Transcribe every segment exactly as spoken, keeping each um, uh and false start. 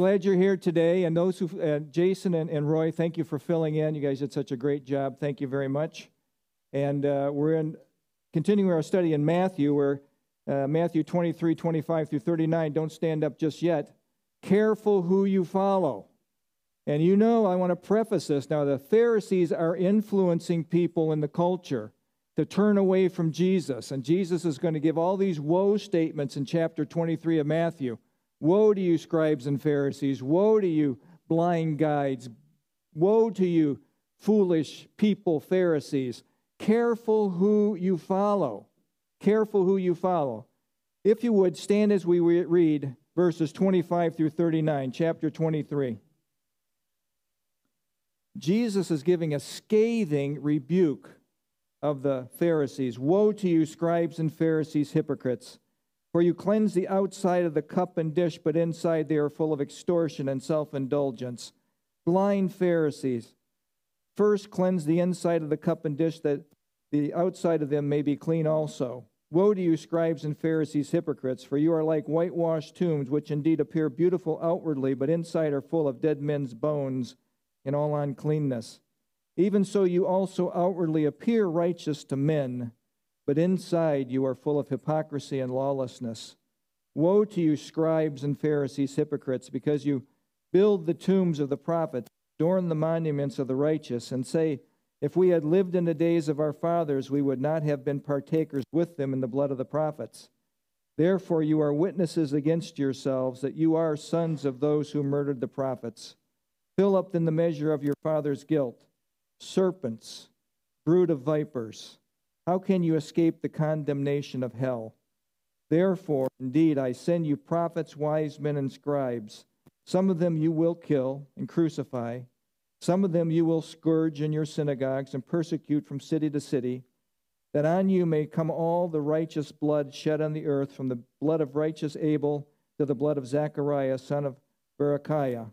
glad you're here today. And those who, uh, Jason and, and Roy, thank you for filling in. You guys did such a great job. Thank you very much. And uh, we're in continuing our study in Matthew, where uh, Matthew twenty-three, twenty-five through thirty-nine, don't stand up just yet. Careful who you follow. And you know, I want to preface this. Now, the Pharisees are influencing people in the culture to turn away from Jesus. And Jesus is going to give all these woe statements in chapter twenty-three of Matthew. Woe to you, scribes and Pharisees. Woe to you, blind guides. Woe to you, foolish people, Pharisees. Careful who you follow. Careful who you follow. If you would, stand as we read verses twenty-five through thirty-nine, chapter twenty-three. Jesus is giving a scathing rebuke of the Pharisees. Woe to you, scribes and Pharisees, hypocrites! For you cleanse the outside of the cup and dish, but inside they are full of extortion and self-indulgence. Blind Pharisees! First cleanse the inside of the cup and dish, that the outside of them may be clean also. Woe to you, scribes and Pharisees, hypocrites! For you are like whitewashed tombs, which indeed appear beautiful outwardly, but inside are full of dead men's bones and all uncleanness. Even so you also outwardly appear righteous to men, but inside you are full of hypocrisy and lawlessness. Woe to you, scribes and Pharisees, hypocrites, because you build the tombs of the prophets, adorn the monuments of the righteous, and say, if we had lived in the days of our fathers, we would not have been partakers with them in the blood of the prophets. Therefore you are witnesses against yourselves that you are sons of those who murdered the prophets. Fill up then the measure of your father's guilt. Serpents, brood of vipers, how can you escape the condemnation of hell? Therefore, indeed, I send you prophets, wise men, and scribes. Some of them you will kill and crucify. Some of them you will scourge in your synagogues and persecute from city to city, that on you may come all the righteous blood shed on the earth, from the blood of righteous Abel to the blood of Zechariah, son of Berechiah,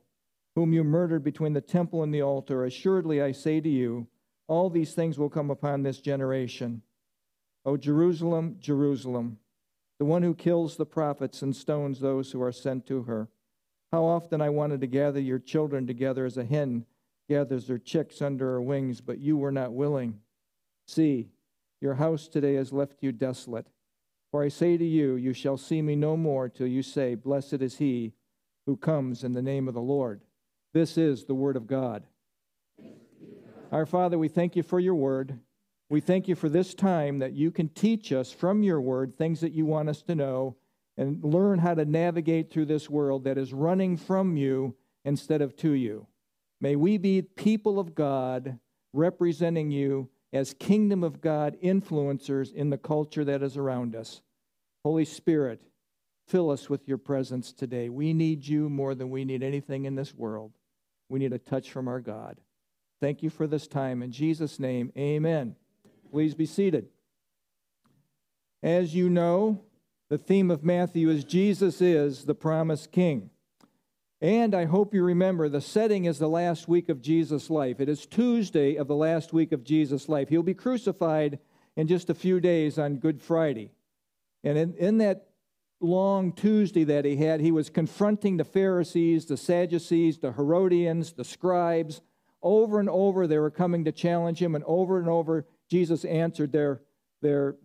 whom you murdered between the temple and the altar. Assuredly, I say to you, all these things will come upon this generation. O Jerusalem, Jerusalem, the one who kills the prophets and stones those who are sent to her. How often I wanted to gather your children together as a hen gathers her chicks under her wings, but you were not willing. See, your house today has left you desolate. For I say to you, you shall see me no more till you say, blessed is he who comes in the name of the Lord. This is the Word of God. Our Father, we thank you for your Word. We thank you for this time that you can teach us from your Word things that you want us to know and learn how to navigate through this world that is running from you instead of to you. May we be people of God, representing you as kingdom of God influencers in the culture that is around us. Holy Spirit, fill us with your presence today. We need you more than we need anything in this world. We need a touch from our God. Thank you for this time. In Jesus' name, amen. Please be seated. As you know, the theme of Matthew is Jesus is the promised king. And I hope you remember the setting is the last week of Jesus' life. It is Tuesday of the last week of Jesus' life. He'll be crucified in just a few days on Good Friday. And in, in that long Tuesday that he had, he was confronting the Pharisees, the Sadducees, the Herodians, the scribes. Over and over they were coming to challenge him, and over and over Jesus answered their, their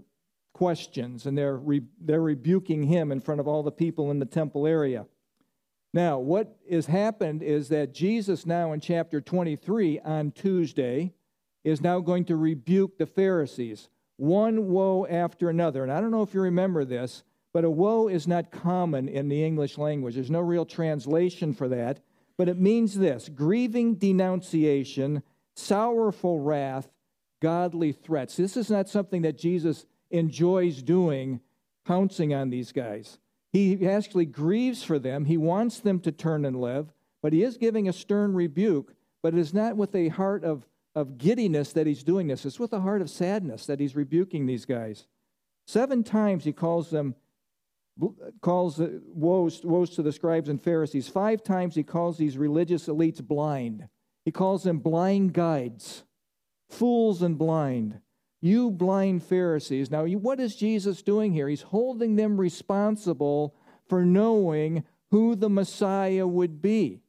questions, and they're, re, they're rebuking him in front of all the people in the temple area. Now, what has happened is that Jesus now in chapter twenty-three on Tuesday is now going to rebuke the Pharisees, one woe after another. And I don't know if you remember this, but a woe is not common in the English language. There's no real translation for that. But it means this: grieving denunciation, sorrowful wrath, godly threats. This is not something that Jesus enjoys doing, pouncing on these guys. He actually grieves for them. He wants them to turn and live. But he is giving a stern rebuke. But it is not with a heart of, of giddiness that he's doing this. It's with a heart of sadness that he's rebuking these guys. Seven times he calls them calls woes, woes to the scribes and Pharisees. Five times he calls these religious elites blind. He calls them blind guides, fools and blind. You blind Pharisees. Now, what is Jesus doing here? He's holding them responsible for knowing who the Messiah would be.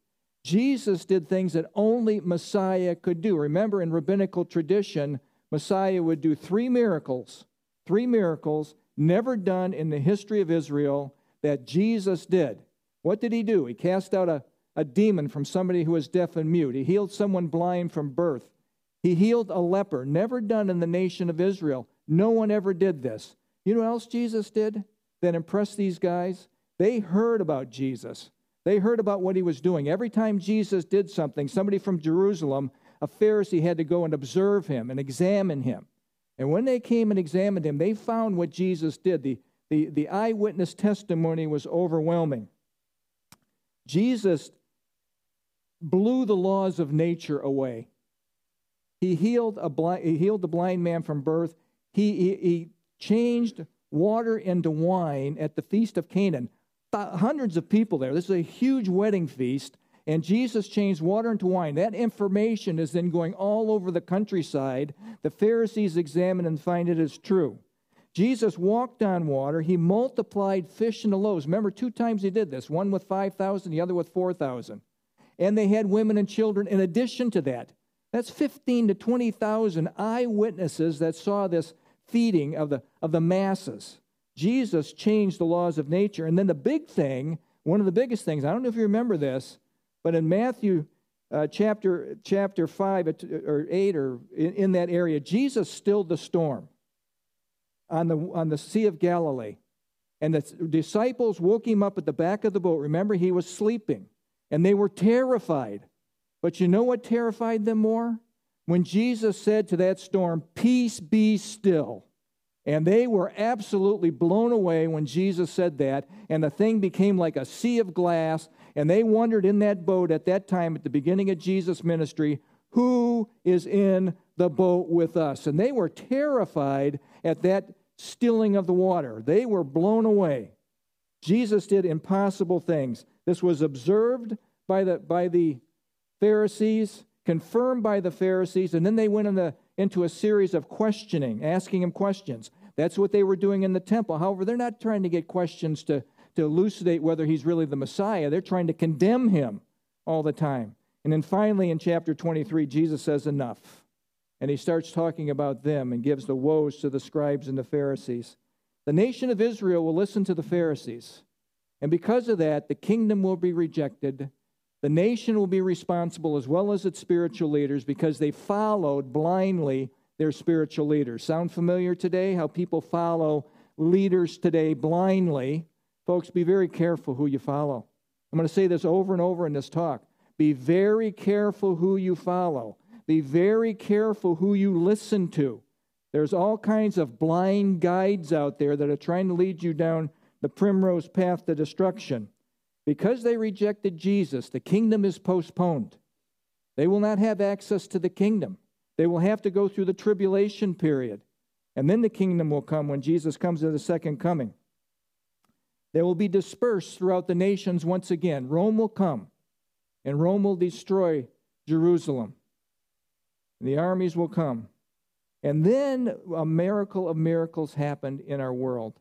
Jesus did things that only Messiah could do. Remember, in rabbinical tradition, Messiah would do three miracles, three miracles never done in the history of Israel that Jesus did. What did he do? He cast out a, a demon from somebody who was deaf and mute. He healed someone blind from birth. He healed a leper, never done in the nation of Israel. No one ever did this. You know what else Jesus did that impressed these guys? They heard about Jesus. They heard about what he was doing. Every time Jesus did something, somebody from Jerusalem, a Pharisee, had to go and observe him and examine him. And when they came and examined him, they found what Jesus did. The, the, the eyewitness testimony was overwhelming. Jesus blew the laws of nature away. He healed a blind, he healed the blind man from birth. He, he, he changed water into wine at the Feast of Cana. Hundreds of people there. This is a huge wedding feast, and Jesus changed water into wine. That information is then going all over the countryside. The Pharisees examine and find it is true. Jesus walked on water. He multiplied fish into loaves. Remember, two times he did this, one with five thousand, the other with four thousand. And they had women and children in addition to that. That's fifteen to twenty thousand eyewitnesses that saw this feeding of the, of the masses. Jesus changed the laws of nature. And then the big thing, one of the biggest things, I don't know if you remember this, but in Matthew uh, chapter, chapter five or eight or in, in that area, Jesus stilled the storm on the, on the Sea of Galilee. And the disciples woke him up at the back of the boat. Remember, he was sleeping. And they were terrified. But you know what terrified them more? When Jesus said to that storm, "Peace, be still." And they were absolutely blown away when Jesus said that, and the thing became like a sea of glass, and they wondered in that boat at that time, at the beginning of Jesus' ministry, who is in the boat with us? And they were terrified at that stilling of the water. They were blown away. Jesus did impossible things. This was observed by the, by the Pharisees, confirmed by the Pharisees, and then they went in the into a series of questioning, asking him questions. That's what they were doing in the temple. However, they're not trying to get questions to, to elucidate whether he's really the Messiah. They're trying to condemn him all the time. And then finally in chapter twenty-three, Jesus says enough. And he starts talking about them and gives the woes to the scribes and the Pharisees. The nation of Israel will listen to the Pharisees. And because of that, the kingdom will be rejected. The nation will be responsible as well as its spiritual leaders because they followed blindly their spiritual leaders. Sound familiar today? How people follow leaders today blindly. Folks, be very careful who you follow. I'm going to say this over and over in this talk. Be very careful who you follow. Be very careful who you listen to. There's all kinds of blind guides out there that are trying to lead you down the primrose path to destruction. Because they rejected Jesus, the kingdom is postponed. They will not have access to the kingdom. They will have to go through the tribulation period. And then the kingdom will come when Jesus comes at the second coming. They will be dispersed throughout the nations once again. Rome will come, and Rome will destroy Jerusalem. The armies will come. And then a miracle of miracles happened in our world.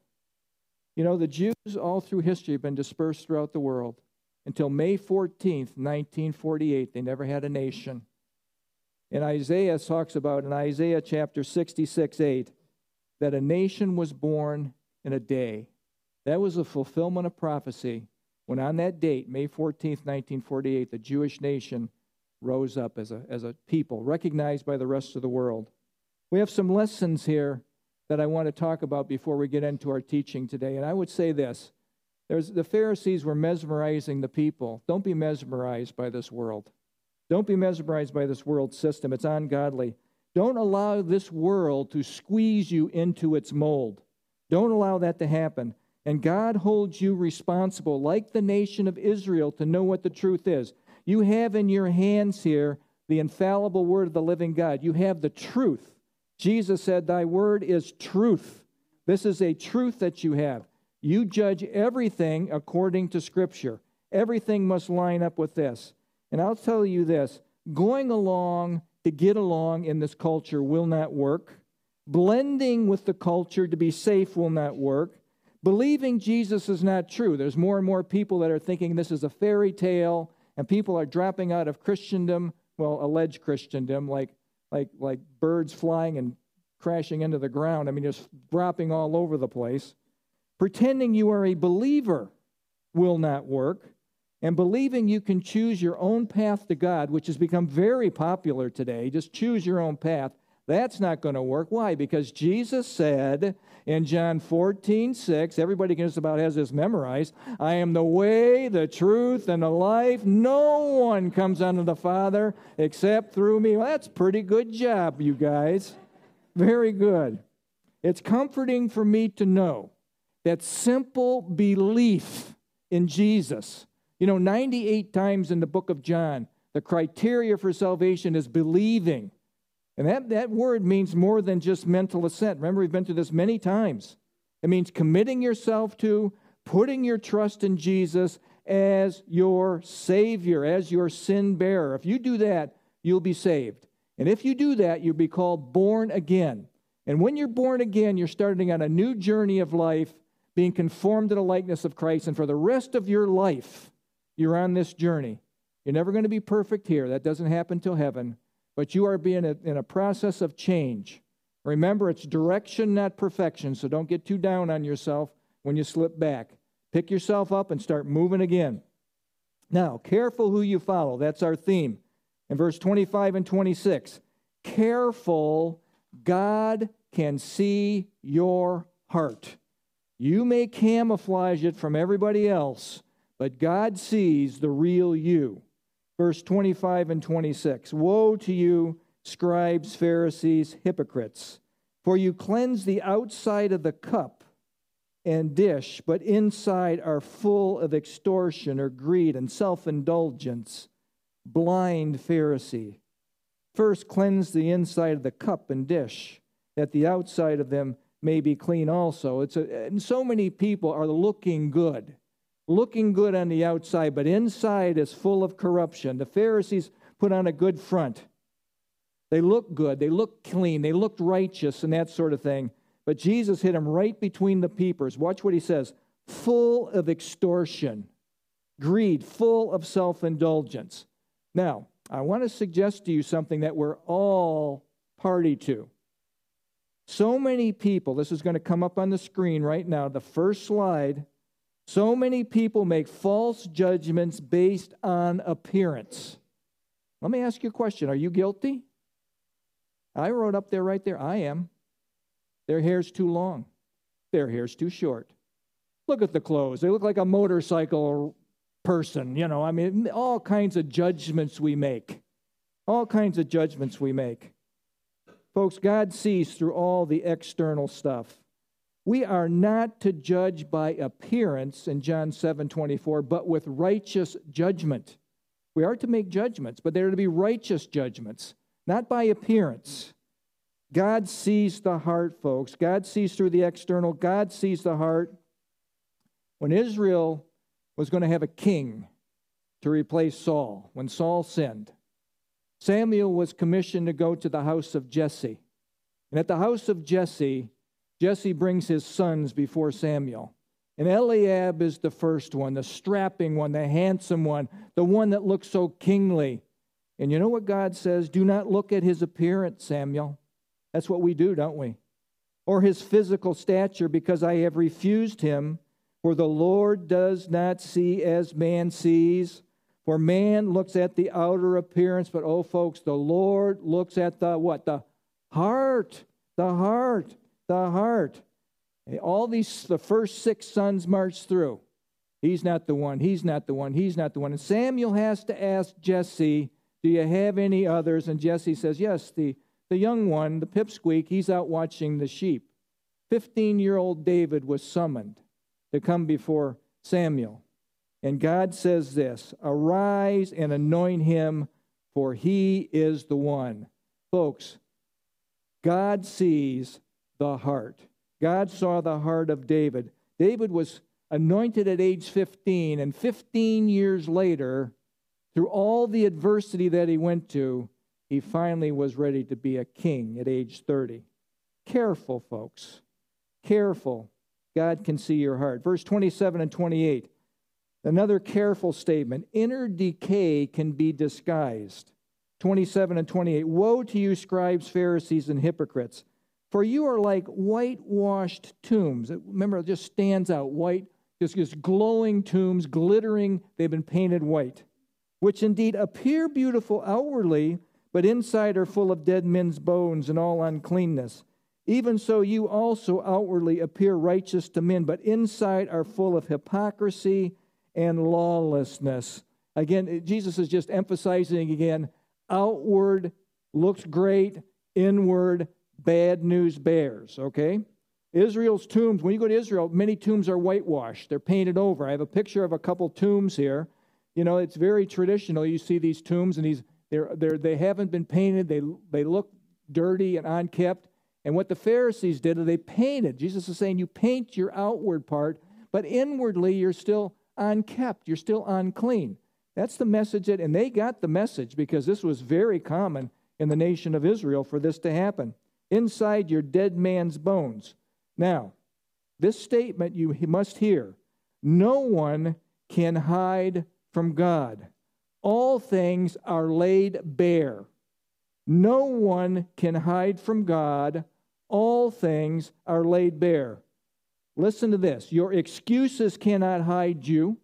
You know, the Jews all through history have been dispersed throughout the world. Until May fourteenth, nineteen forty-eight, they never had a nation. And Isaiah talks about, in Isaiah chapter sixty-six, eight, that a nation was born in a day. That was a fulfillment of prophecy when on that date, May fourteenth, nineteen forty-eight, the Jewish nation rose up as a, as a people, recognized by the rest of the world. We have some lessons here that I want to talk about before we get into our teaching today. And I would say this. There's, the Pharisees were mesmerizing the people. Don't be mesmerized by this world. Don't be mesmerized by this world system. It's ungodly. Don't allow this world to squeeze you into its mold. Don't allow that to happen. And God holds you responsible, like the nation of Israel, to know what the truth is. You have in your hands here the infallible word of the living God. You have the truth. Jesus said, "Thy word is truth." This is a truth that you have. You judge everything according to Scripture. Everything must line up with this. And I'll tell you this, going along to get along in this culture will not work. Blending with the culture to be safe will not work. believing Jesus is not true. There's more and more people that are thinking this is a fairy tale, and people are dropping out of Christendom, well, alleged Christendom, like like like birds flying and crashing into the ground. I mean, just dropping all over the place. Pretending you are a believer will not work, and believing you can choose your own path to God, which has become very popular today, just choose your own path, that's not going to work. Why? Because Jesus said in John fourteen six, everybody just about has this memorized, I am the way, the truth, and the life. No one comes unto the Father except through me. Well, that's pretty good job, you guys. Very good. It's comforting for me to know that simple belief in Jesus, you know, ninety-eight times in the book of John, the criteria for salvation is believing. And that, that word means more than just mental assent. Remember, we've been through this many times. It means committing yourself to, putting your trust in Jesus as your Savior, as your sin bearer. If you do that, you'll be saved. And if you do that, you'll be called born again. And when you're born again, you're starting on a new journey of life, being conformed to the likeness of Christ. And for the rest of your life, you're on this journey. You're never going to be perfect here. That doesn't happen till heaven. But you are being a, in a process of change. Remember, it's direction, not perfection, so don't get too down on yourself when you slip back. Pick yourself up and start moving again. Now, careful who you follow. That's our theme. In verse twenty-five and twenty-six, careful, God can see your heart. You may camouflage it from everybody else, but God sees the real you. Verse twenty-five and twenty-six, woe to you, scribes, Pharisees, hypocrites, for you cleanse the outside of the cup and dish, but inside are full of extortion or greed and self-indulgence. Blind Pharisee, first cleanse the inside of the cup and dish, that the outside of them may be clean also. It's a, and so many people are looking good. Looking good on the outside, but inside is full of corruption. The Pharisees put on a good front. They looked good. They looked clean. They looked righteous and that sort of thing. But Jesus hit them right between the peepers. Watch what he says. Full of extortion, greed, full of self-indulgence. Now, I want to suggest to you something that we're all party to. So many people, this is going to come up on the screen right now, the first slide. So many people make false judgments based on appearance. Let me ask you a question. Are you guilty? I wrote up there right there, I am. Their hair's too long. Their hair's too short. Look at the clothes. They look like a motorcycle person. You know, I mean, all kinds of judgments we make. All kinds of judgments we make. Folks, God sees through all the external stuff. We are not to judge by appearance in John seven twenty-four, but with righteous judgment. We are to make judgments, but they're to be righteous judgments, not by appearance. God sees the heart, folks. God sees through the external. God sees the heart. When Israel was going to have a king to replace Saul, when Saul sinned, Samuel was commissioned to go to the house of Jesse. And at the house of Jesse, Jesse brings his sons before Samuel. And Eliab is the first one, the strapping one, the handsome one, the one that looks so kingly. And you know what God says? Do not look at his appearance, Samuel. That's what we do, don't we? Or his physical stature, because I have refused him. For the Lord does not see as man sees. For man looks at the outer appearance. But, oh, folks, the Lord looks at the what? The heart. The heart. The heart. All these, the first six sons march through. He's not the one. He's not the one. He's not the one. And Samuel has to ask Jesse, do you have any others? And Jesse says, yes, the, the young one, the pipsqueak, he's out watching the sheep. fifteen-year-old David was summoned to come before Samuel. And God says this, arise and anoint him, for he is the one. Folks, God sees the heart. God saw the heart of David. David was anointed at age fifteen, and fifteen years later, through all the adversity that he went to, he finally was ready to be a king at age thirty. Careful, folks. Careful. God can see your heart. Verse twenty-seven and twenty-eight, another careful statement. Inner decay can be disguised. twenty-seven and twenty-eight, woe to you, scribes, Pharisees, and hypocrites, for you are like whitewashed tombs. Remember, it just stands out, white, just, just glowing tombs, glittering. They've been painted white, which indeed appear beautiful outwardly, but inside are full of dead men's bones and all uncleanness. Even so, you also outwardly appear righteous to men, but inside are full of hypocrisy and lawlessness. Again, Jesus is just emphasizing again, outward looks great, inward bad news bears, okay? Israel's tombs, when you go to Israel, many tombs are whitewashed. They're painted over. I have a picture of a couple tombs here. You know, it's very traditional. You see these tombs, and these they're, they're, they haven't been painted. They, they look dirty and unkept. And what the Pharisees did is they painted. Jesus is saying you paint your outward part, but inwardly you're still unkept. You're still unclean. That's the message. That, and they got the message because this was very common in the nation of Israel for this to happen. Inside your dead man's bones. Now, this statement you must hear. No one can hide from God. All things are laid bare. No one can hide from God. All things are laid bare. Listen to this. Your excuses cannot hide you.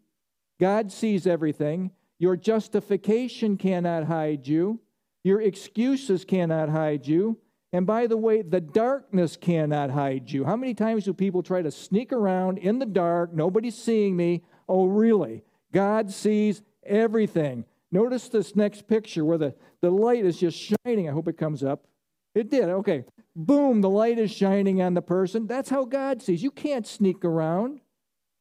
God sees everything. Your justification cannot hide you. Your excuses cannot hide you. And by the way, the darkness cannot hide you. How many times do people try to sneak around in the dark? Nobody's seeing me. Oh, really? God sees everything. Notice this next picture where the, the light is just shining. I hope it comes up. It did. Okay. Boom, the light is shining on the person. That's how God sees. You can't sneak around.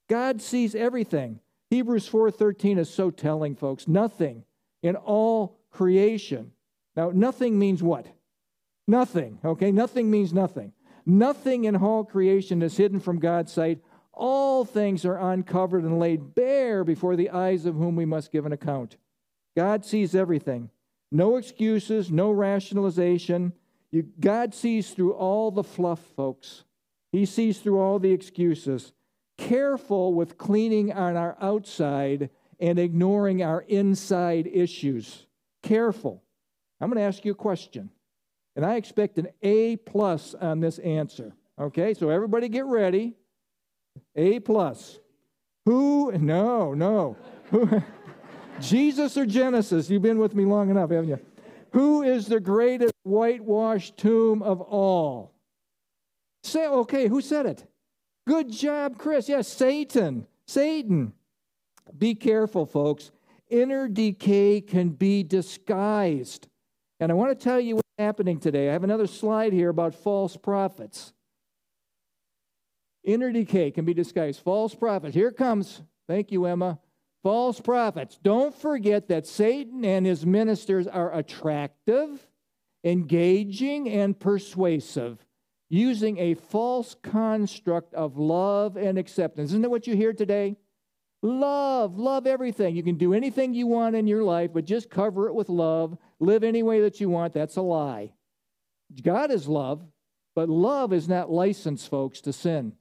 God sees everything. Hebrews four thirteen is so telling, folks. Nothing in all creation. Now, nothing means what? Nothing, okay? Nothing means nothing. Nothing in all creation is hidden from God's sight. All things are uncovered and laid bare before the eyes of whom we must give an account. God sees everything. No excuses, no rationalization. You, God sees through all the fluff, folks. He sees through all the excuses. Careful with cleaning on our outside and ignoring our inside issues. Careful. I'm going to ask you a question, and I expect an A-plus on this answer. Okay, so everybody get ready. A-plus. Who? No, no. Who? Jesus or Genesis? You've been with me long enough, haven't you? Who is the greatest whitewashed tomb of all? Say, okay, who said it? Good job, Chris. Yes, Satan. Satan. Be careful, folks. Inner decay can be disguised. And I want to tell you what's happening today. I have another slide here about false prophets. Inner decay can be disguised. False prophets. Here it comes. Thank you, Emma. False prophets. Don't forget that Satan and his ministers are attractive, engaging, and persuasive, using a false construct of love and acceptance. Isn't that what you hear today? Love, love everything. You can do anything you want in your life, but just cover it with love. Live any way that you want. That's a lie. God is love, but love is not licensed, folks, to sin.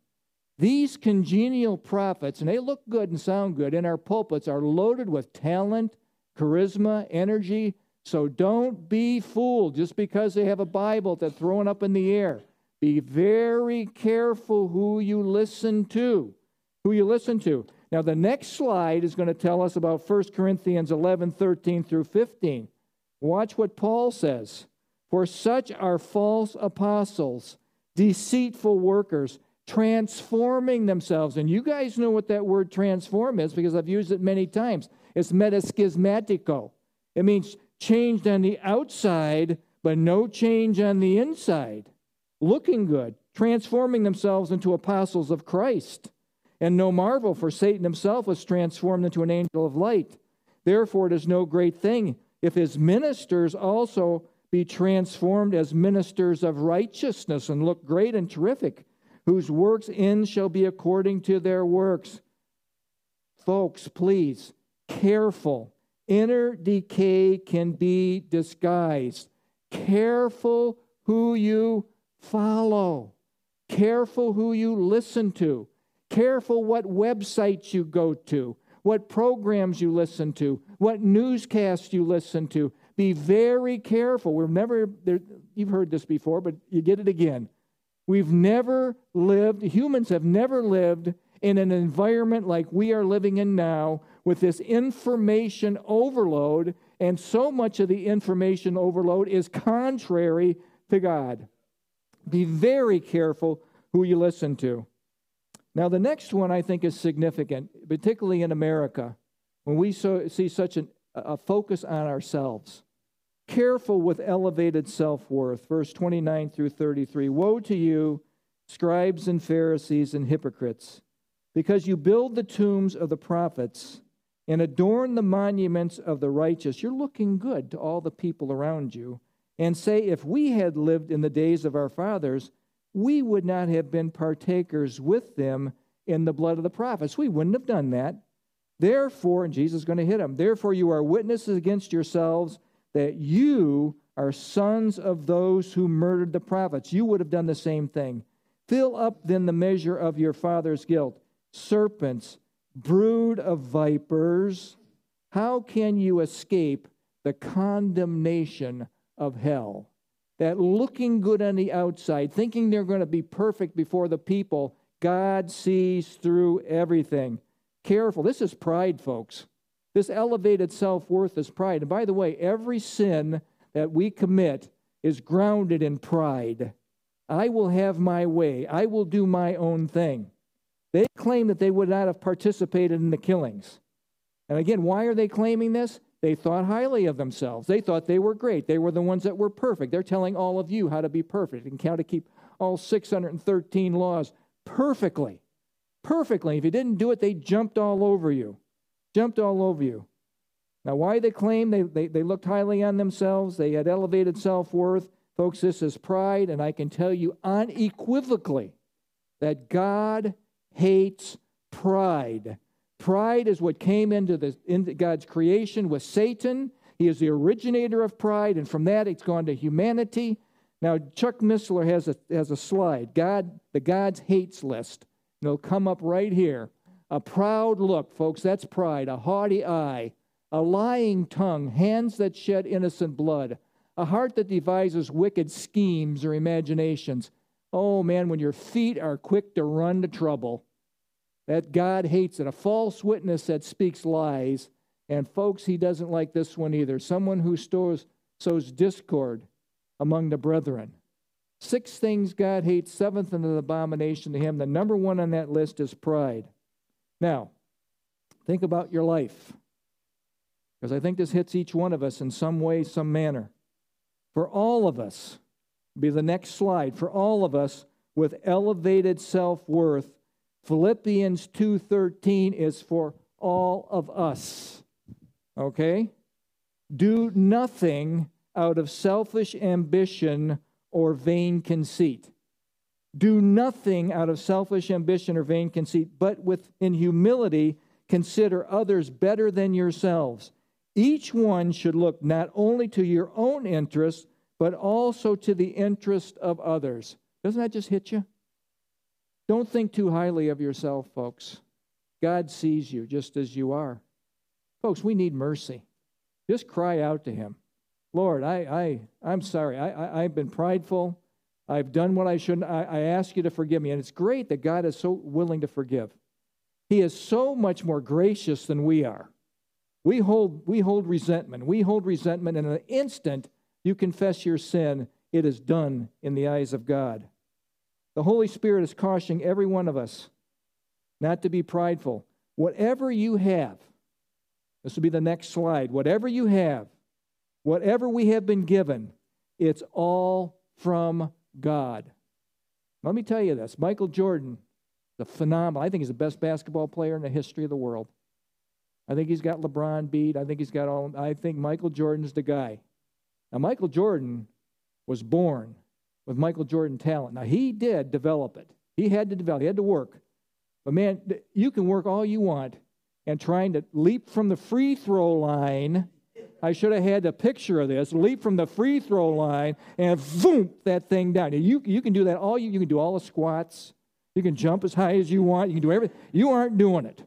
These congenial prophets, and they look good and sound good, in our pulpits are loaded with talent, charisma, energy. So don't be fooled just because they have a Bible that's thrown up in the air. Be very careful who you listen to, who you listen to. Now, the next slide is going to tell us about First Corinthians eleven, thirteen through fifteen. Watch what Paul says. For such are false apostles, deceitful workers, transforming themselves. And you guys know what that word transform is because I've used it many times. It's metaschismatico. It means changed on the outside, but no change on the inside. Looking good, transforming themselves into apostles of Christ. And no marvel, for Satan himself was transformed into an angel of light. Therefore, it is no great thing if his ministers also be transformed as ministers of righteousness and look great and terrific, whose works end shall be according to their works. Folks, please, careful. Inner decay can be disguised. Careful who you follow. Careful who you listen to. careful what websites you go to, what programs you listen to, what newscasts you listen to. Be very careful. Remember, there, you've heard this before, but you get it again. We've never lived, humans have never lived in an environment like we are living in now, with this information overload, and so much of the information overload is contrary to God. Be very careful who you listen to. Now, the next one I think is significant, particularly in America, when we so, see such an, a focus on ourselves. Careful with elevated self-worth. Verse twenty-nine through thirty-three. Woe to you, scribes and Pharisees and hypocrites, because you build the tombs of the prophets and adorn the monuments of the righteous. You're looking good to all the people around you, and say, if we had lived in the days of our fathers, we would not have been partakers with them in the blood of the prophets. We wouldn't have done that. Therefore, and Jesus is going to hit him, therefore you are witnesses against yourselves that you are sons of those who murdered the prophets. You would have done the same thing. Fill up then the measure of your father's guilt. Serpents, brood of vipers, how can you escape the condemnation of hell? That looking good on the outside, thinking they're going to be perfect before the people, God sees through everything. Careful. This is pride, folks. This elevated self-worth is pride. And by the way, every sin that we commit is grounded in pride. I will have my way. I will do my own thing. They claim that they would not have participated in the killings. And again, why are they claiming this? They thought highly of themselves. They thought they were great. They were the ones that were perfect. They're telling all of you how to be perfect and how to keep all six hundred thirteen laws perfectly. Perfectly. If you didn't do it, they jumped all over you. Jumped all over you. Now, why they claim they, they, they looked highly on themselves? They had elevated self-worth. Folks, this is pride, and I can tell you unequivocally that God hates pride. Pride is what came into, the, into God's creation with Satan. He is the originator of pride, and from that it's gone to humanity. Now, Chuck Missler has a, has a slide, God, the God's hates list. And it'll come up right here. A proud look, folks, that's pride. A haughty eye. A lying tongue. Hands that shed innocent blood. A heart that devises wicked schemes or imaginations. Oh, man, when your feet are quick to run to trouble, that God hates it. A false witness that speaks lies. And, folks, he doesn't like this one either. Someone who stores, sows discord among the brethren. Six things God hates, seventh and an abomination to him. The number one on that list is pride. Now, think about your life, because I think this hits each one of us in some way, some manner. For all of us, be the next slide, for all of us with elevated self-worth, Philippians two thirteen is for all of us, okay? Do nothing out of selfish ambition or vain conceit. Do nothing out of selfish ambition or vain conceit, but with in humility consider others better than yourselves. Each one should look not only to your own interests, but also to the interest of others. Doesn't that just hit you? Don't think too highly of yourself, folks. God sees you just as you are. Folks, we need mercy. Just cry out to him. Lord, I, I, I'm sorry. I, I, I've been prideful. I've done what I shouldn't. I, I ask you to forgive me. And it's great that God is so willing to forgive. He is so much more gracious than we are. We hold, we hold resentment. We hold resentment. And in an instant, you confess your sin. It is done in the eyes of God. The Holy Spirit is cautioning every one of us not to be prideful. Whatever you have, this will be the next slide. Whatever you have, whatever we have been given, it's all from God. Let me tell you this. Michael Jordan, the phenomenal, I think he's the best basketball player in the history of the world. I think he's got LeBron beat. I think he's got all, I think Michael Jordan's the guy. Now, Michael Jordan was born with Michael Jordan talent. Now, he did develop it. He had to develop. He had to work. But, man, you can work all you want, and trying to leap from the free throw line, I should have had a picture of this, leap from the free throw line and boom, that thing down. You, you can do that all. You, you can do all the squats. You can jump as high as you want. You can do everything. You aren't doing it.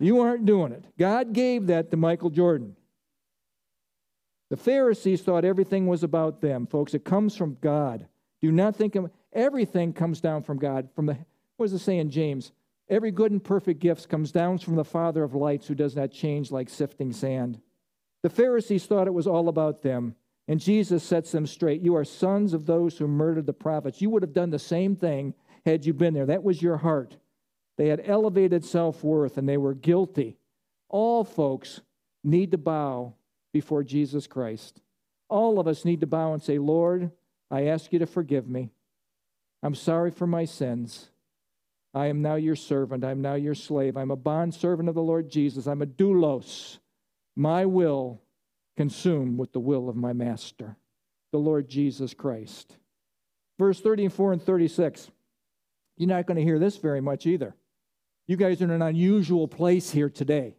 You aren't doing it. God gave that to Michael Jordan. The Pharisees thought everything was about them. Folks, it comes from God. Do not think of, everything comes down from God. From the, what does it say in James? Every good and perfect gift comes down from the Father of lights, who does not change like sifting sand. The Pharisees thought it was all about them, and Jesus sets them straight. You are sons of those who murdered the prophets. You would have done the same thing had you been there. That was your heart. They had elevated self-worth, and they were guilty. All folks need to bow before Jesus Christ. All of us need to bow and say, Lord, I ask you to forgive me. I'm sorry for my sins. I am now your servant. I'm now your slave. I'm a bondservant of the Lord Jesus. I'm a doulos. My will consumed with the will of my master, the Lord Jesus Christ. Verse thirty-four and thirty-six. You're not going to hear this very much either. You guys are in an unusual place here today,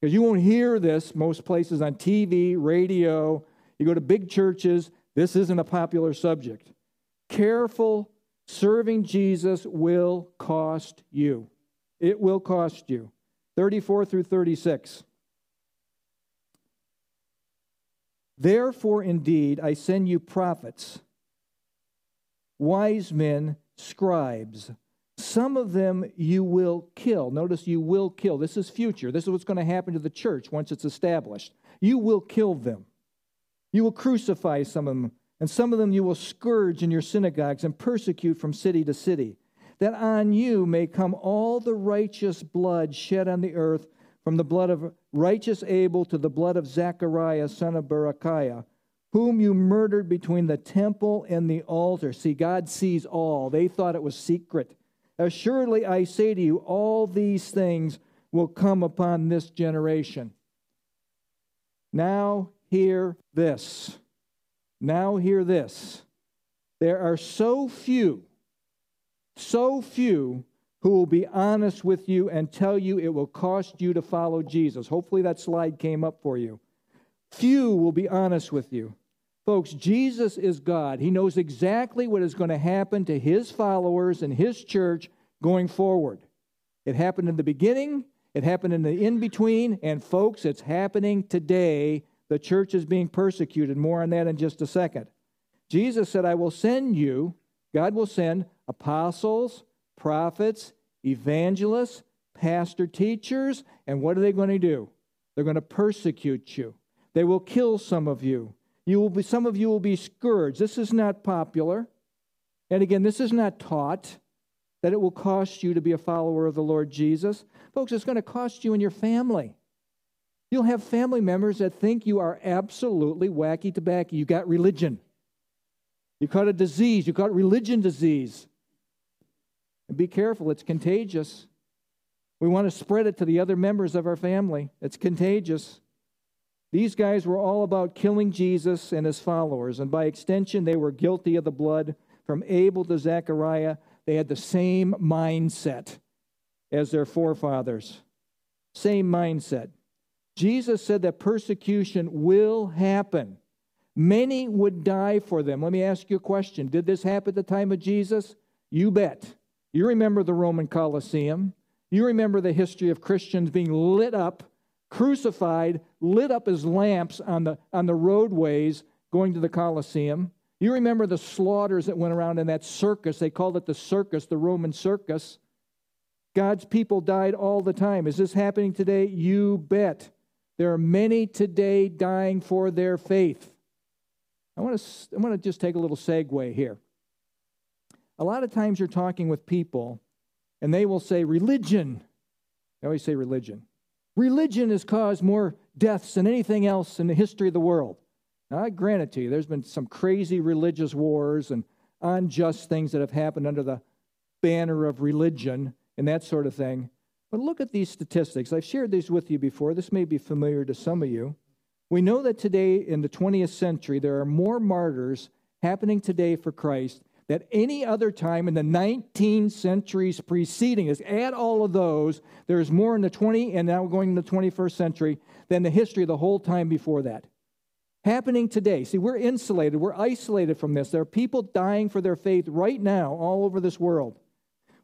because you won't hear this most places on T V, radio. You go to big churches. This isn't a popular subject. Careful, serving Jesus will cost you. It will cost you. thirty-four through thirty-six. Therefore, indeed, I send you prophets, wise men, scribes. Some of them you will kill. Notice, you will kill. This is future. This is what's going to happen to the church once it's established. You will kill them. You will crucify some of them, and some of them you will scourge in your synagogues and persecute from city to city, that on you may come all the righteous blood shed on the earth, from the blood of righteous Abel to the blood of Zechariah, son of Berechiah, whom you murdered between the temple and the altar. See, God sees all. They thought it was secret. Assuredly, I say to you, all these things will come upon this generation. Now hear this. Now hear this. There are so few, so few who will be honest with you and tell you it will cost you to follow Jesus. Hopefully that slide came up for you. Few will be honest with you. Folks, Jesus is God. He knows exactly what is going to happen to his followers and his church going forward. It happened in the beginning, it happened in the in-between, and folks, it's happening today. The church is being persecuted. More on that in just a second. Jesus said, I will send you, God will send apostles, prophets, evangelists, pastor teachers, and what are they going to do? They're going to persecute you. They will kill some of you. You will be, some of you will be scourged. This is not popular. And again, this is not taught, that it will cost you to be a follower of the Lord Jesus. Folks, it's going to cost you and your family. You'll have family members that think you are absolutely wacky tobacco. You got religion. You caught a disease. You caught religion disease. And be careful. It's contagious. We want to spread it to the other members of our family. It's contagious. These guys were all about killing Jesus and his followers, and by extension, they were guilty of the blood from Abel to Zechariah. They had the same mindset as their forefathers. Same mindset. Jesus said that persecution will happen. Many would die for them. Let me ask you a question. Did this happen at the time of Jesus? You bet. You remember the Roman Colosseum. You remember the history of Christians being lit up, crucified, lit up as lamps on the, on the roadways going to the Colosseum. You remember the slaughters that went around in that circus. They called it the circus, the Roman circus. God's people died all the time. Is this happening today? You bet. There are many today dying for their faith. I want to, I want to just take a little segue here. A lot of times you're talking with people, and they will say, religion. They always say religion. Religion has caused more deaths than anything else in the history of the world. Now, I grant it to you, there's been some crazy religious wars and unjust things that have happened under the banner of religion and that sort of thing. But look at these statistics. I've shared these with you before. This may be familiar to some of you. We know that today in the twentieth century, there are more martyrs happening today for Christ than any other time in the nineteen centuries preceding us. Add all of those, there's more in the twentieth and now going into the twenty-first century than the history of the whole time before that. Happening today. See, we're insulated. We're isolated from this. There are people dying for their faith right now all over this world.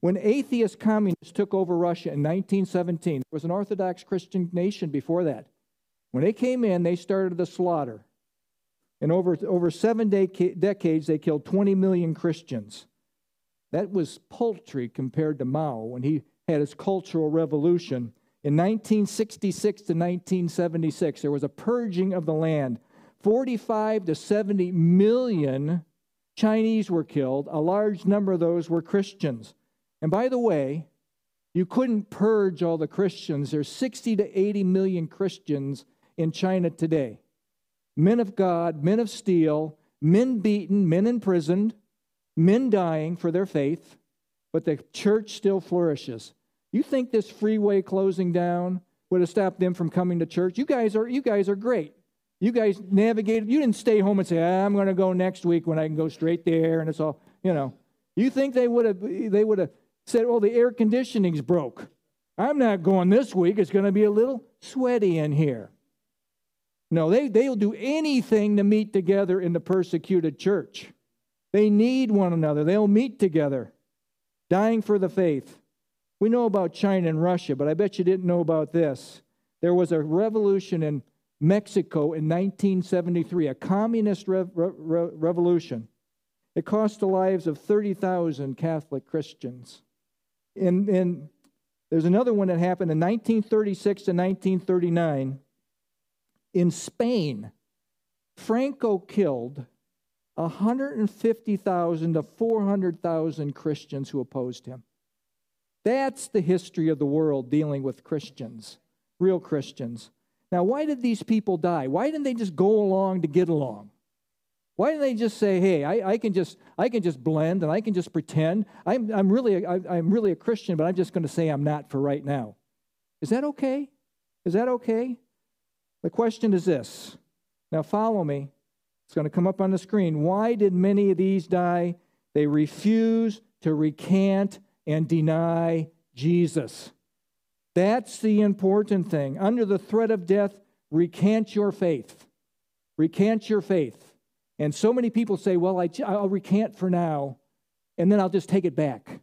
When atheist communists took over Russia in nineteen seventeen, there was an Orthodox Christian nation before that. When they came in, they started the slaughter. And over, over seven de- decades, they killed twenty million Christians. That was paltry compared to Mao when he had his Cultural Revolution. In nineteen sixty-six to nineteen seventy-six, there was a purging of the land. forty-five to seventy million Chinese were killed. A large number of those were Christians. And by the way, you couldn't purge all the Christians. There's sixty to eighty million Christians in China today. Men of God, men of steel, men beaten, men imprisoned, men dying for their faith, but the church still flourishes. You think this freeway closing down would have stopped them from coming to church? You guys are you guys are great. You guys navigated. You didn't stay home and say, ah, I'm going to go next week when I can go straight there and it's all, you know. You think they would have they would have said, oh, the air conditioning's broke. I'm not going this week. It's going to be a little sweaty in here. No, they, they'll do anything to meet together in the persecuted church. They need one another. They'll meet together, dying for the faith. We know about China and Russia, but I bet you didn't know about this. There was a revolution in Mexico in nineteen seventy-three, a communist rev- re- revolution. It cost the lives of thirty thousand Catholic Christians. And, and there's another one that happened in nineteen thirty-six to nineteen thirty-nine. In Spain, Franco killed one hundred fifty thousand to four hundred thousand Christians who opposed him. That's the history of the world dealing with Christians, real Christians. Now, why did these people die? Why didn't they just go along to get along? Why didn't they just say, hey, I, I can just I can just blend and I can just pretend. I'm, I'm, really, a, I, I'm really a Christian, but I'm just going to say I'm not for right now. Is that okay? Is that okay? The question is this. Now follow me. It's going to come up on the screen. Why did many of these die? They refuse to recant and deny Jesus. That's the important thing. Under the threat of death, recant your faith. Recant your faith. And so many people say, well, I, I'll recant for now, and then I'll just take it back.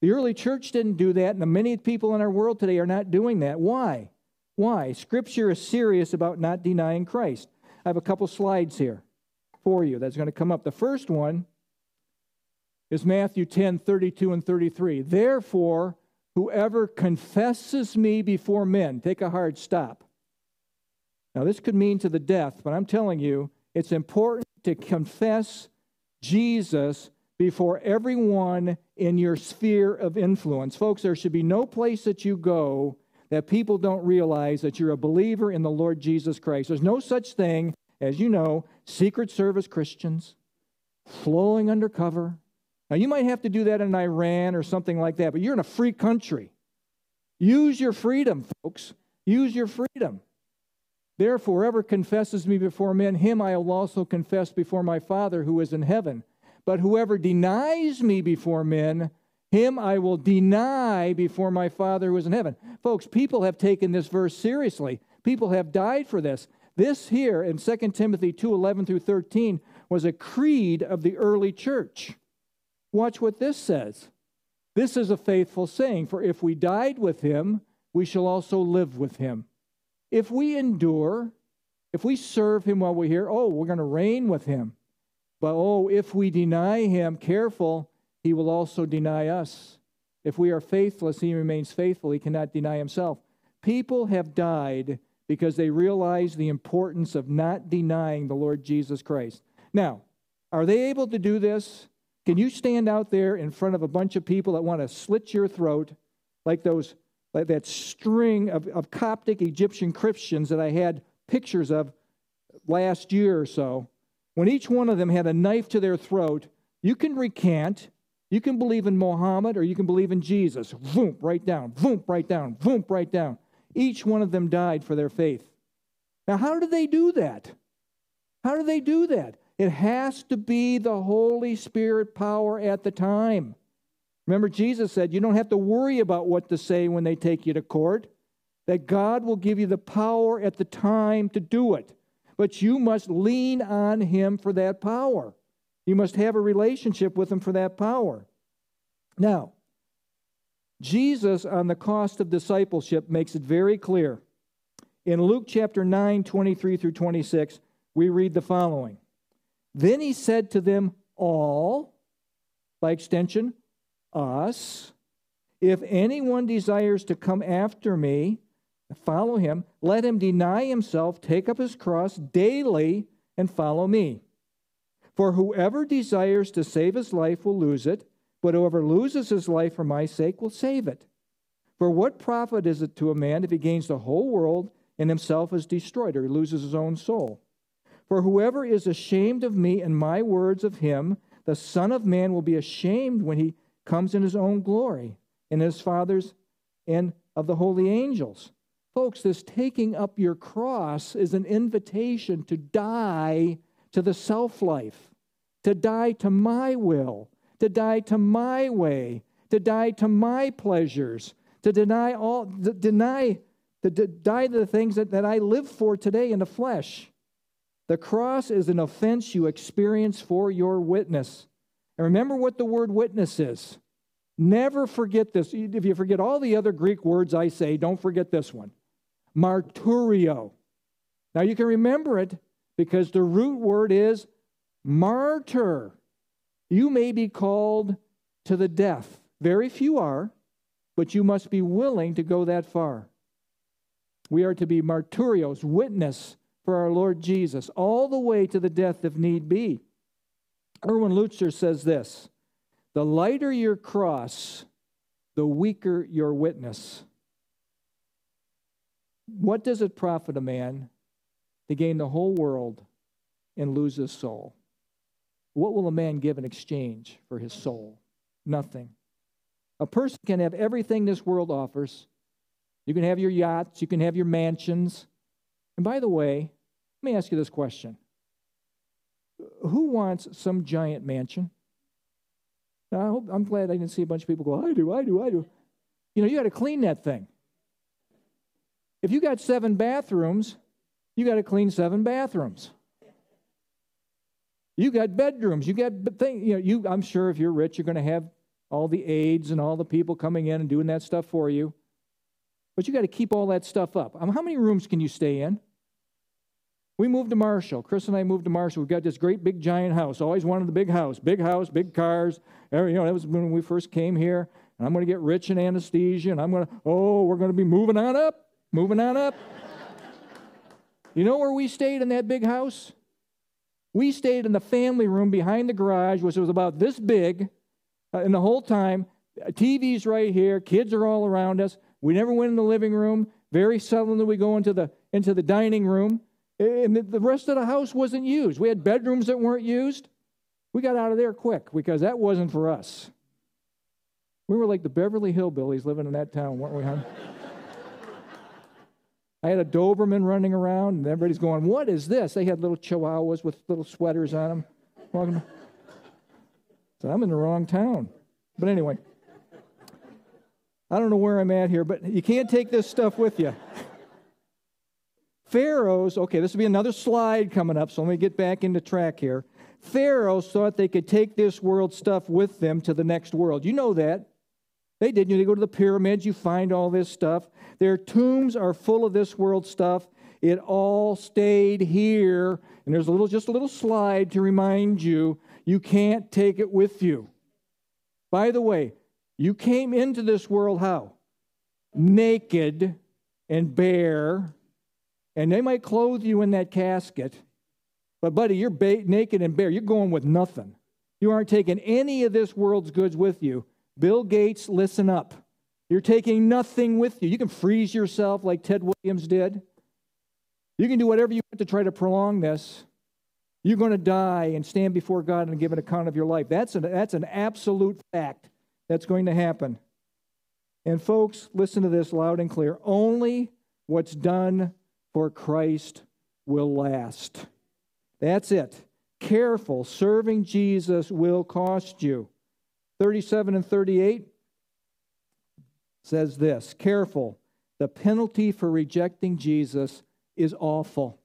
The early church didn't do that, and many people in our world today are not doing that. Why? Why? Scripture is serious about not denying Christ. I have a couple slides here for you that's going to come up. The first one is Matthew ten, thirty-two and thirty-three. Therefore, whoever confesses me before men, take a hard stop. Now, this could mean to the death, but I'm telling you, it's important to confess Jesus before everyone in your sphere of influence. Folks, there should be no place that you go that people don't realize that you're a believer in the Lord Jesus Christ. There's no such thing, as you know, Secret Service Christians, flowing undercover. Now, you might have to do that in Iran or something like that, but you're in a free country. Use your freedom, folks. Use your freedom. Therefore, whoever confesses me before men, him I will also confess before my Father who is in heaven. But whoever denies me before men, him I will deny before my Father who is in heaven. Folks, people have taken this verse seriously. People have died for this. This here in Second Timothy two, eleven through thirteen was a creed of the early church. Watch what this says. This is a faithful saying, for if we died with him, we shall also live with him. If we endure, if we serve him while we're here, oh, we're going to reign with him. But oh, if we deny him, careful, he will also deny us. If we are faithless, he remains faithful. He cannot deny himself. People have died because they realize the importance of not denying the Lord Jesus Christ. Now, are they able to do this? Can you stand out there in front of a bunch of people that want to slit your throat like those, like that string of, of Coptic Egyptian Christians that I had pictures of last year or so? When each one of them had a knife to their throat, you can recant. You can believe in Muhammad or you can believe in Jesus. Voom, right down. Voom, right down. Voom, right down. Each one of them died for their faith. Now, how do they do that? How do they do that? It has to be the Holy Spirit power at the time. Remember, Jesus said, you don't have to worry about what to say when they take you to court, that God will give you the power at the time to do it. But you must lean on him for that power. You must have a relationship with him for that power. Now, Jesus on the cost of discipleship makes it very clear. In Luke chapter nine, twenty-three through twenty-six, we read the following. Then he said to them all, by extension, us, if anyone desires to come after me, follow him, let him deny himself, take up his cross daily, and follow me. For whoever desires to save his life will lose it, but whoever loses his life for my sake will save it. For what profit is it to a man if he gains the whole world and himself is destroyed, or he loses his own soul? For whoever is ashamed of me and my words of him, the Son of Man will be ashamed when he comes in his own glory, in his Father's and of the holy angels. Folks, this taking up your cross is an invitation to die to the self-life, to die to my will, to die to my way, to die to my pleasures, to deny all, to deny, to die to the things that, that I live for today in the flesh. The cross is an offense you experience for your witness. And remember what the word witness is. Never forget this. If you forget all the other Greek words I say, don't forget this one. Marturio. Now you can remember it because the root word is martyr. You may be called to the death. Very few are, but you must be willing to go that far. We are to be marturios, witness for our Lord Jesus, all the way to the death if need be. Erwin Lutzer says this, the lighter your cross, the weaker your witness. What does it profit a man to gain the whole world and lose his soul? What will a man give in exchange for his soul? Nothing. A person can have everything this world offers. You can have your yachts. You can have your mansions. And by the way, let me ask you this question. Who wants some giant mansion? Now, I hope, I'm glad I didn't see a bunch of people go, I do, I do, I do. You know, you got to clean that thing. If you got seven bathrooms, you got to clean seven bathrooms. You got bedrooms. You got thing. You know, you. I'm sure if you're rich, you're going to have all the aides and all the people coming in and doing that stuff for you. But you got to keep all that stuff up. Um, how many rooms can you stay in? We moved to Marshall. Chris and I moved to Marshall. We've got this great big giant house. Always wanted the big house, big house, big cars. You know, that was when we first came here. And I'm going to get rich in anesthesia. And I'm going to, oh, we're going to be moving on up, moving on up. You know where we stayed in that big house? We stayed in the family room behind the garage, which was about this big. Uh, and the whole time, T V's right here. Kids are all around us. We never went in the living room. Very seldomly we go into the, into the dining room. And the rest of the house wasn't used. We had bedrooms that weren't used. We got out of there quick because that wasn't for us. We were like the Beverly Hillbillies living in that town, weren't we, huh? I had a Doberman running around, and everybody's going, what is this? They had little chihuahuas with little sweaters on them. So I'm in the wrong town. But anyway, I don't know where I'm at here, but you can't take this stuff with you. Pharaohs, okay, this will be another slide coming up, so let me get back into track here. Pharaohs thought they could take this world stuff with them to the next world. You know that. They didn't. You go to the pyramids, you find all this stuff. Their tombs are full of this world stuff. It all stayed here. And there's a little, just a little slide to remind you, you can't take it with you. By the way, you came into this world how? Naked and bare. And they might clothe you in that casket. But, buddy, you're ba- naked and bare. You're going with nothing. You aren't taking any of this world's goods with you. Bill Gates, listen up. You're taking nothing with you. You can freeze yourself like Ted Williams did. You can do whatever you want to try to prolong this. You're going to die and stand before God and give an account of your life. That's an, that's an absolute fact that's going to happen. And, folks, listen to this loud and clear. Only what's done for Christ will last. That's it. Careful, serving Jesus will cost you. thirty-seven and thirty-eight says this, careful, the penalty for rejecting Jesus is awful.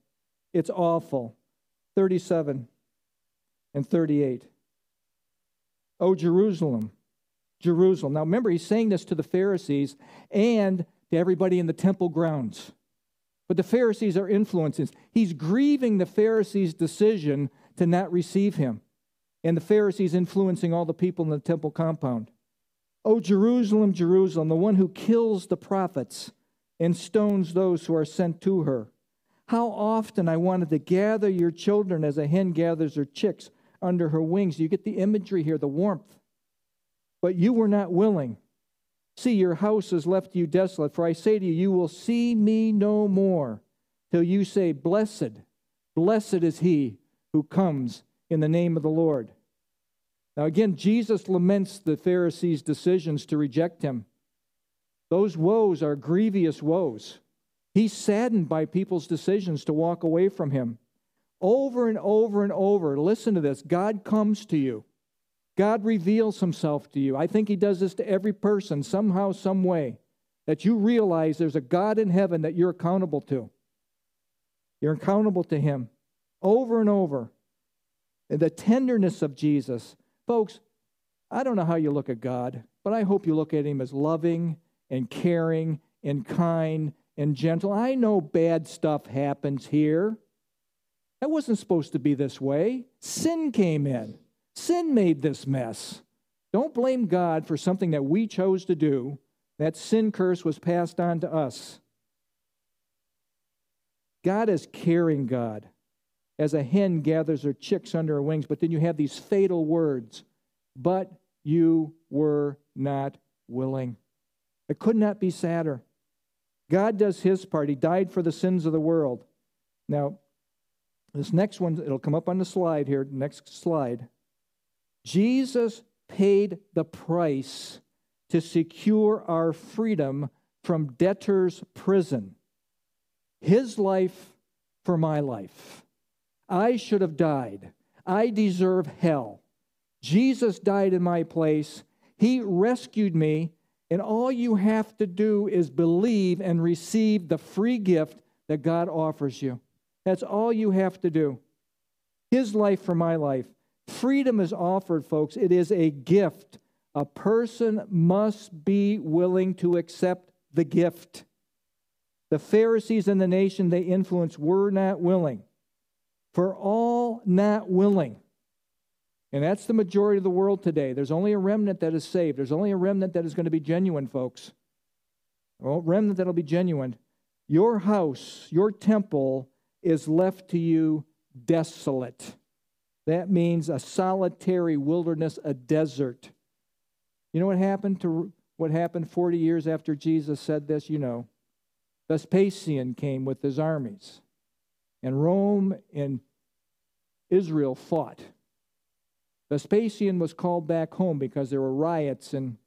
It's awful. thirty-seven and thirty-eight. O Jerusalem, Jerusalem. Now remember, he's saying this to the Pharisees and to everybody in the temple grounds. But the Pharisees are influencing. He's grieving the Pharisees' decision to not receive him. And the Pharisees influencing all the people in the temple compound. "O Jerusalem, Jerusalem, the one who kills the prophets and stones those who are sent to her. How often I wanted to gather your children as a hen gathers her chicks under her wings." You get the imagery here, the warmth. "But you were not willing. See, your house is left you desolate. For I say to you, you will see me no more till you say, Blessed, blessed is he who comes in the name of the Lord." Now again, Jesus laments the Pharisees' decisions to reject him. Those woes are grievous woes. He's saddened by people's decisions to walk away from him. Over and over and over, listen to this, God comes to you. God reveals himself to you. I think he does this to every person somehow, some way, that you realize there's a God in heaven that you're accountable to. You're accountable to him over and over. The tenderness of Jesus. Folks, I don't know how you look at God, but I hope you look at him as loving and caring and kind and gentle. I know bad stuff happens here. That wasn't supposed to be this way. Sin came in. Sin made this mess. Don't blame God for something that we chose to do. That sin curse was passed on to us. God is caring God. As a hen gathers her chicks under her wings. But then you have these fatal words. But you were not willing. It could not be sadder. God does his part. He died for the sins of the world. Now, this next one, it'll come up on the slide here. Next slide. Jesus paid the price to secure our freedom from debtor's prison. His life for my life. I should have died. I deserve hell. Jesus died in my place. He rescued me. And all you have to do is believe and receive the free gift that God offers you. That's all you have to do. His life for my life. Freedom is offered, folks. It is a gift. A person must be willing to accept the gift. The Pharisees and the nation they influenced were not willing. For all not willing. And that's the majority of the world today. There's only a remnant that is saved. There's only a remnant that is going to be genuine, folks. A remnant that will be genuine. Your house, your temple is left to you desolate. That means a solitary wilderness, a desert. You know what happened to what happened forty years after Jesus said this? You know, Vespasian came with his armies. And Rome and Israel fought. Vespasian was called back home because there were riots in,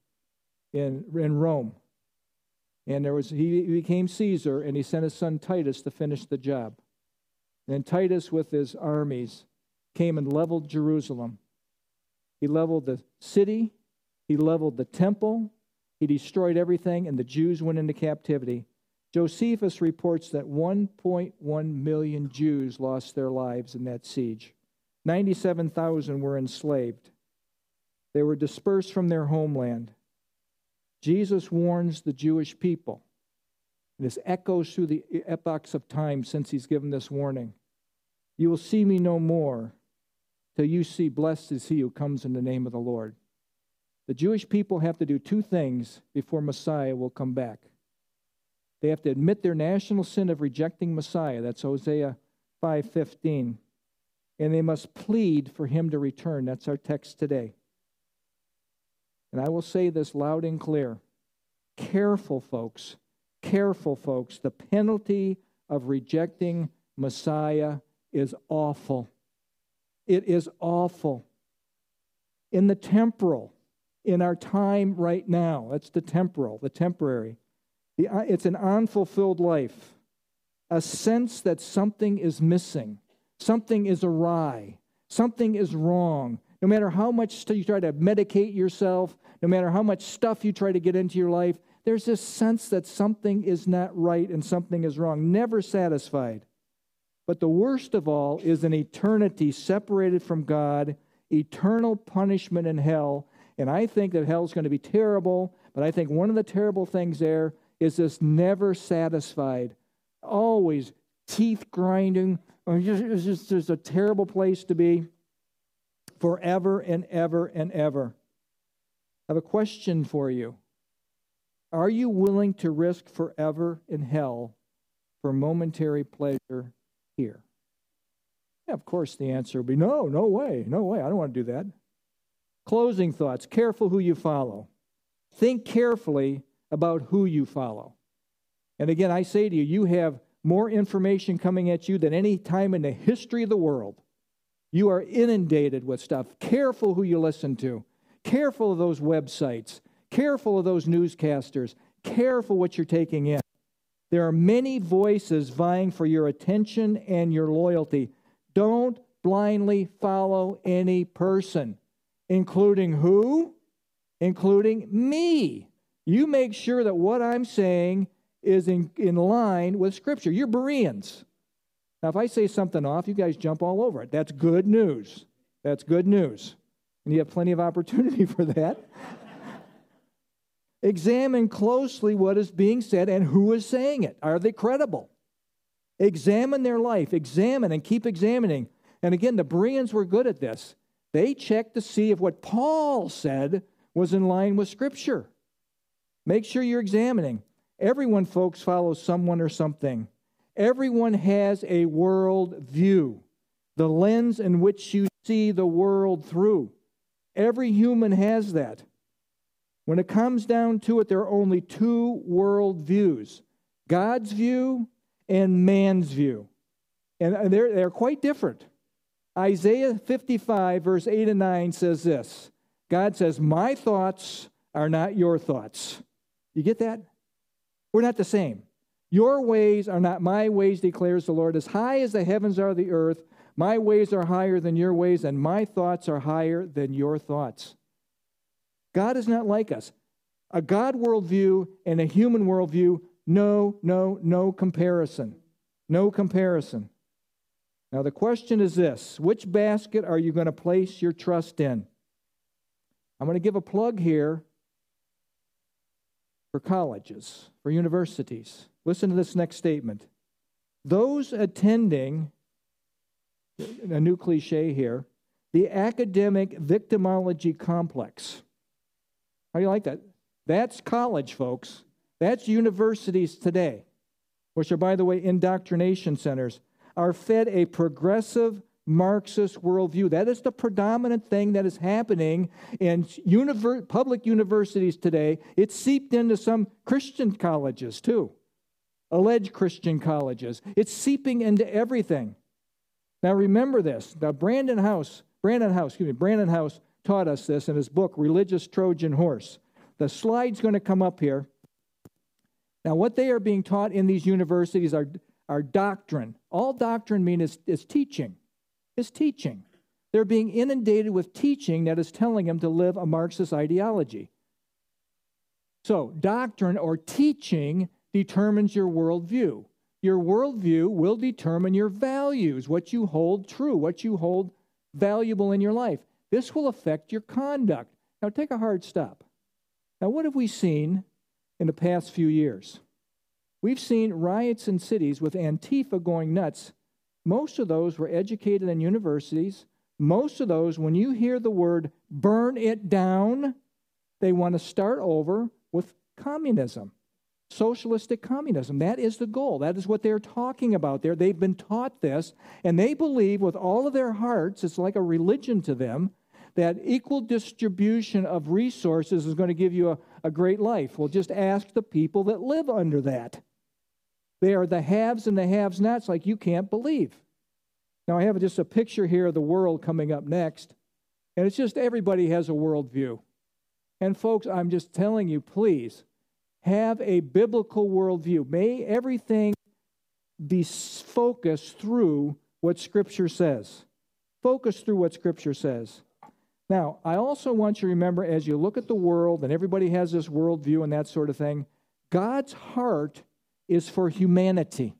in, in Rome. And there was he became Caesar, and he sent his son Titus to finish the job. And Titus, with his armies, came and leveled Jerusalem. He leveled the city. He leveled the temple. He destroyed everything, and the Jews went into captivity. Josephus reports that one point one million Jews lost their lives in that siege. ninety-seven thousand were enslaved. They were dispersed from their homeland. Jesus warns the Jewish people. This echoes through the epochs of time since he's given this warning. You will see me no more till you see blessed is he who comes in the name of the Lord. The Jewish people have to do two things before Messiah will come back. They have to admit their national sin of rejecting Messiah. That's Hosea five fifteen. And they must plead for him to return. That's our text today. And I will say this loud and clear. Careful, folks. Careful, folks. The penalty of rejecting Messiah is awful. It is awful. In the temporal, in our time right now, that's the temporal, the temporary. It's an unfulfilled life, a sense that something is missing, something is awry, something is wrong. No matter how much you try to medicate yourself, no matter how much stuff you try to get into your life, there's this sense that something is not right and something is wrong, never satisfied. But the worst of all is an eternity separated from God, eternal punishment in hell, And I think that hell's going to be terrible, but I think one of the terrible things there is this never satisfied, always teeth grinding. It's just, just a terrible place to be forever and ever and ever. I have a question for you. Are you willing to risk forever in hell for momentary pleasure here? Yeah, of course the answer will be no, no way, no way. I don't want to do that. Closing thoughts. Careful who you follow. Think carefully about who you follow. And again, I say to you, you have more information coming at you than any time in the history of the world. You are inundated with stuff. Careful who you listen to. Careful of those websites. Careful of those newscasters. Careful what you're taking in. There are many voices vying for your attention and your loyalty. Don't blindly follow any person, including who? Including me. You make sure that what I'm saying is in, in line with Scripture. You're Bereans. Now, if I say something off, you guys jump all over it. That's good news. That's good news. And you have plenty of opportunity for that. Examine closely what is being said and who is saying it. Are they credible? Examine their life. Examine and keep examining. And again, the Bereans were good at this. They checked to see if what Paul said was in line with Scripture. Make sure you're examining. Everyone, folks, follows someone or something. Everyone has a world view, the lens in which you see the world through. Every human has that. When it comes down to it, there are only two world views, God's view and man's view. And they're, they're quite different. Isaiah fifty-five, verse eight and nine says this. God says, "My thoughts are not your thoughts." You get that? We're not the same. "Your ways are not my ways, declares the Lord. As high as the heavens are the earth, my ways are higher than your ways, and my thoughts are higher than your thoughts." God is not like us. A God worldview and a human worldview, no, no, no comparison. No comparison. Now the question is this: which basket are you going to place your trust in? I'm going to give a plug here for colleges, for universities. Listen to this next statement. Those attending, a new cliche here, the academic victimology complex. How do you like that? That's college, folks. That's universities today, which are, by the way, indoctrination centers, are fed a progressive Marxist worldview. That is the predominant thing that is happening in univer- public universities today. It's seeped into some Christian colleges, too. Alleged Christian colleges. It's seeping into everything. Now remember this. Now Brandon House, Brandon House, excuse me, Brandon House taught us this in his book, Religious Trojan Horse. The slide's going to come up here. Now what they are being taught in these universities are, are doctrine. All doctrine means is, is teaching. Is teaching. They're being inundated with teaching that is telling them to live a Marxist ideology. So doctrine or teaching determines your worldview. Your worldview will determine your values, what you hold true, what you hold valuable in your life. This will affect your conduct. Now take a hard stop. Now what have we seen in the past few years? We've seen riots in cities with Antifa going nuts. Most of those were educated in universities. Most of those, when you hear the word burn it down, they want to start over with communism. Socialistic communism. That is the goal. That is what they're talking about there. They've been taught this, and they believe with all of their hearts, it's like a religion to them, that equal distribution of resources is going to give you a, a great life. Well, just ask the people that live under that. They are the haves and the have-nots like you can't believe. Now, I have just a picture here of the world coming up next, and it's just everybody has a worldview. And folks, I'm just telling you, please, have a biblical worldview. May everything be focused through what Scripture says. Focus through what Scripture says. Now, I also want you to remember, as you look at the world, and everybody has this worldview and that sort of thing, God's heart is for humanity.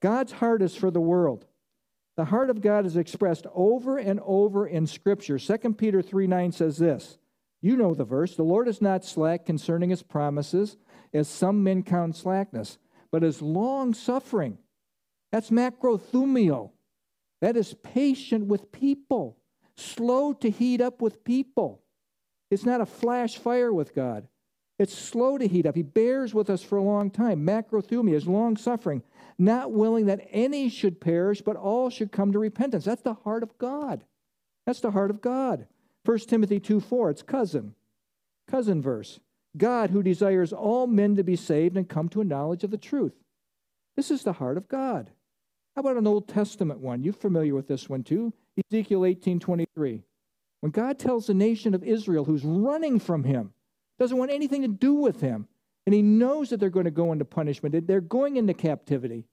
God's heart is for the world. The heart of God is expressed over and over in Scripture. Second Peter three nine says this, You know the verse. The Lord is not slack concerning his promises, as some men count slackness, but is long-suffering. That's macrothumio. That is patient with people, slow to heat up with people. It's not a flash fire with God. It's slow to heat up. He bears with us for a long time. Macrothumia is long-suffering, not willing that any should perish, but all should come to repentance. That's the heart of God. That's the heart of God. First Timothy two four, it's cousin, cousin verse. God, who desires all men to be saved and come to a knowledge of the truth. This is the heart of God. How about an Old Testament one? You're familiar with this one too. Ezekiel eighteen twenty-three. When God tells the nation of Israel, who's running from him, doesn't want anything to do with him, and he knows that they're going to go into punishment, they're going into captivity,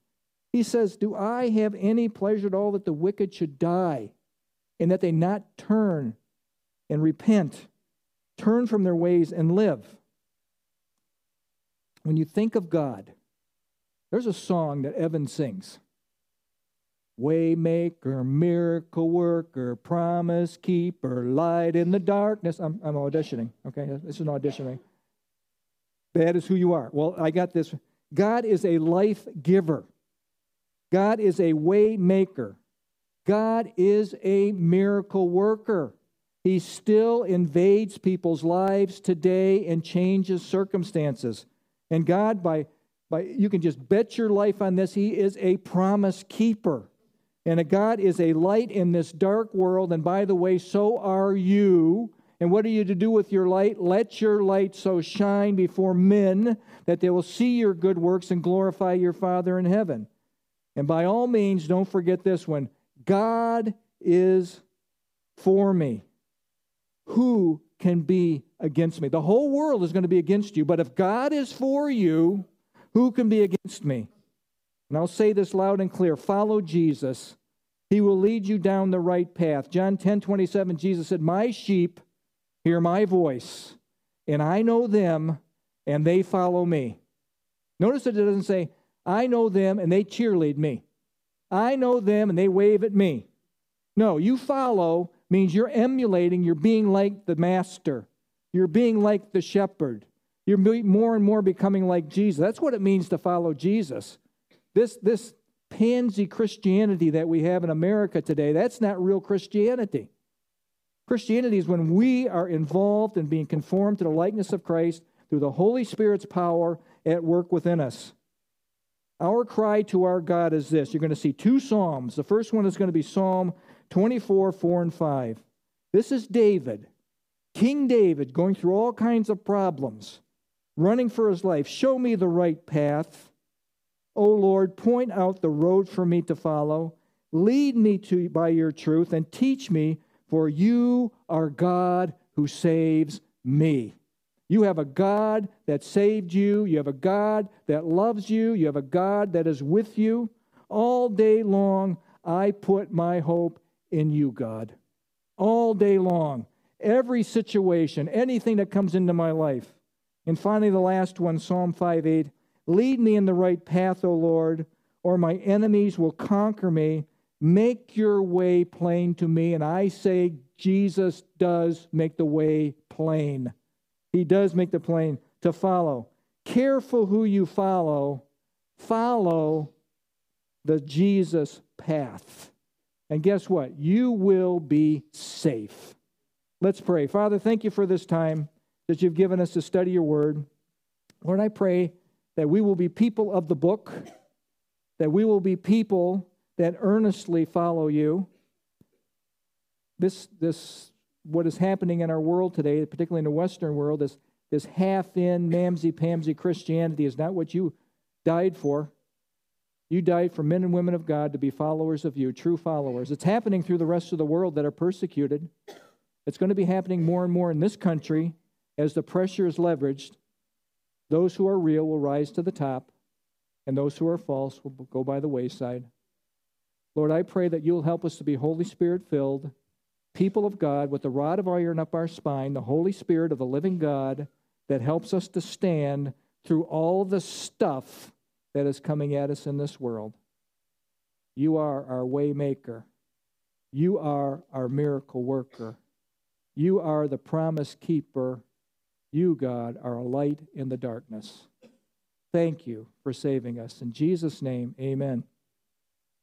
he says, do I have any pleasure at all that the wicked should die, and that they not turn and repent, turn from their ways and live? When you think of God, there's a song that Evan sings. Waymaker, miracle worker, promise keeper, light in the darkness. I'm, I'm auditioning, okay? This is an audition, right? That is who you are. Well, I got this. God is a life giver. God is a way maker. God is a miracle worker. He still invades people's lives today and changes circumstances. And God, by, by you can just bet your life on this, he is a promise keeper. And a God is a light in this dark world, and by the way, so are you. And what are you to do with your light? Let your light so shine before men that they will see your good works and glorify your Father in heaven. And by all means, don't forget this one. God is for me. Who can be against me? The whole world is going to be against you, but if God is for you, who can be against me? And I'll say this loud and clear. Follow Jesus. He will lead you down the right path. John ten twenty-seven, Jesus said, my sheep hear my voice, and I know them, and they follow me. Notice that it doesn't say, I know them, and they cheerlead me. I know them, and they wave at me. No, you follow means you're emulating, you're being like the master. You're being like the shepherd. You're more and more becoming like Jesus. That's what it means to follow Jesus. This, this pansy Christianity that we have in America today, that's not real Christianity. Christianity is when we are involved in being conformed to the likeness of Christ through the Holy Spirit's power at work within us. Our cry to our God is this. You're going to see two Psalms. The first one is going to be Psalm twenty-four, four and five. This is David, King David, going through all kinds of problems, running for his life. Show me the right path. O Lord, point out the road for me to follow. Lead me to by your truth and teach me, for you are God who saves me. You have a God that saved you. You have a God that loves you. You have a God that is with you. All day long, I put my hope in you, God. All day long. Every situation, anything that comes into my life. And finally, the last one, Psalm five eight. Lead me in the right path, O Lord, or my enemies will conquer me. Make your way plain to me. And I say, Jesus does make the way plain. He does make the plain to follow. Careful who you follow. Follow the Jesus path. And guess what? You will be safe. Let's pray. Father, thank you for this time that you've given us to study your word. Lord, I pray that we will be people of the book, that we will be people that earnestly follow you. This, this, what is happening in our world today, particularly in the Western world, this, this half-in, mamsy-pamsy Christianity is not what you died for. You died for men and women of God to be followers of you, true followers. It's happening through the rest of the world that are persecuted. It's going to be happening more and more in this country as the pressure is leveraged. Those who are real will rise to the top, and those who are false will go by the wayside. Lord, I pray that you'll help us to be Holy Spirit-filled, people of God, with the rod of iron up our spine, the Holy Spirit of the living God that helps us to stand through all the stuff that is coming at us in this world. You are our way maker. You are our miracle worker. You are the promise keeper. You, God, are a light in the darkness. Thank you for saving us. In Jesus' name, amen.